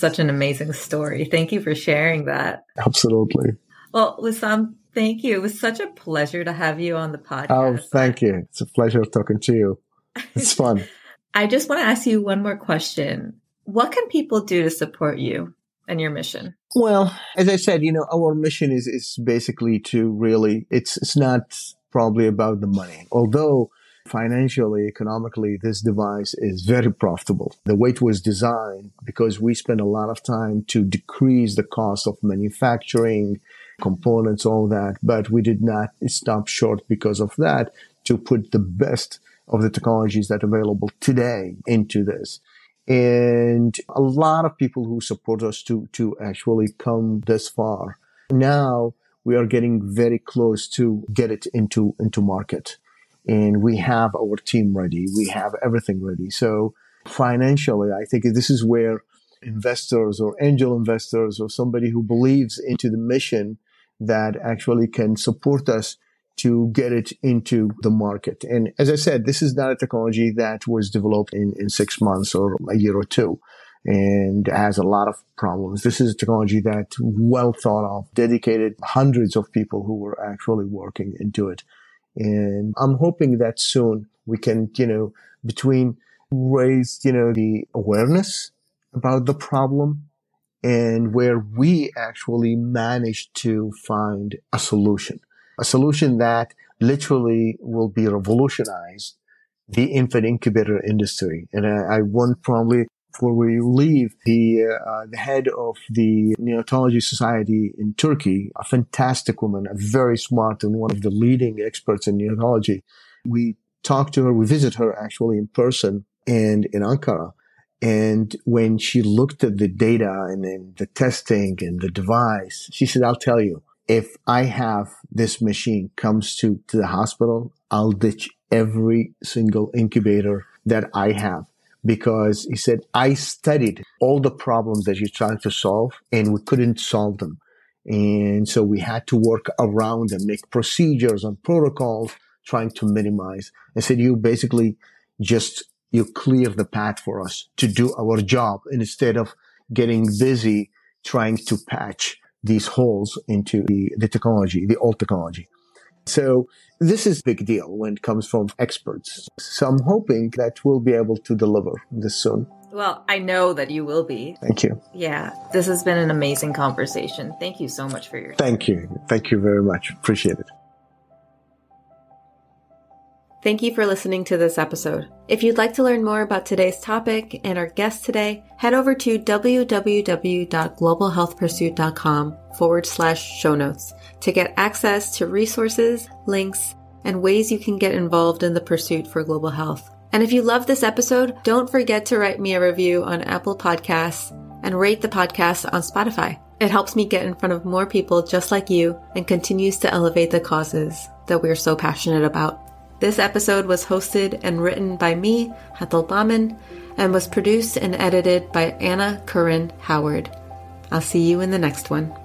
such an amazing story. Thank you for sharing that. Absolutely. Well, Wisam, thank you. It was such a pleasure to have you on the podcast. Oh, thank you. It's a pleasure talking to you. It's fun. I just want to ask you one more question. What can people do to support you and your mission? Well, as I said, you know, our mission is basically to really, it's not probably about the money. Although financially, economically, this device is very profitable. The way it was designed, because we spend a lot of time to decrease the cost of manufacturing, components, all that, but we did not stop short because of that to put the best of the technologies that are available today into this. And a lot of people who support us to actually come this far. Now we are getting very close to get it into market. And we have our team ready. We have everything ready. So financially, I think this is where investors or angel investors or somebody who believes into the mission that actually can support us to get it into the market. And as I said, this is not a technology that was developed in 6 months or a year or two and has a lot of problems. This is a technology that well thought of, dedicated hundreds of people who were actually working into it. And I'm hoping that soon we can, between raise, the awareness about the problem and where we actually managed to find a solution that literally will be revolutionized the infant incubator industry. And I want probably before we leave the head of the Neonatology Society in Turkey, a fantastic woman, a very smart and one of the leading experts in neonatology. We talked to her, we visit her actually in person and in Ankara. And when she looked at the data and then the testing and the device, she said, I'll tell you, if I have this machine comes to the hospital, I'll ditch every single incubator that I have. Because he said, I studied all the problems that you're trying to solve and we couldn't solve them. And so we had to work around them, make procedures and protocols, trying to minimize. I said, you basically just, you clear the path for us to do our job instead of getting busy trying to patch these holes into the technology, the old technology. So this is a big deal when it comes from experts. So I'm hoping that we'll be able to deliver this soon. Well, I know that you will be. Thank you. Yeah, this has been an amazing conversation. Thank you so much for your time. Thank you. Thank you very much. Appreciate it. Thank you for listening to this episode. If you'd like to learn more about today's topic and our guest today, head over to www.globalhealthpursuit.com/show-notes to get access to resources, links, and ways you can get involved in the pursuit for global health. And if you love this episode, don't forget to write me a review on Apple Podcasts and rate the podcast on Spotify. It helps me get in front of more people just like you and continues to elevate the causes that we're so passionate about. This episode was hosted and written by me, Hetal Bahman, and was produced and edited by Anna Curran Howard. I'll see you in the next one.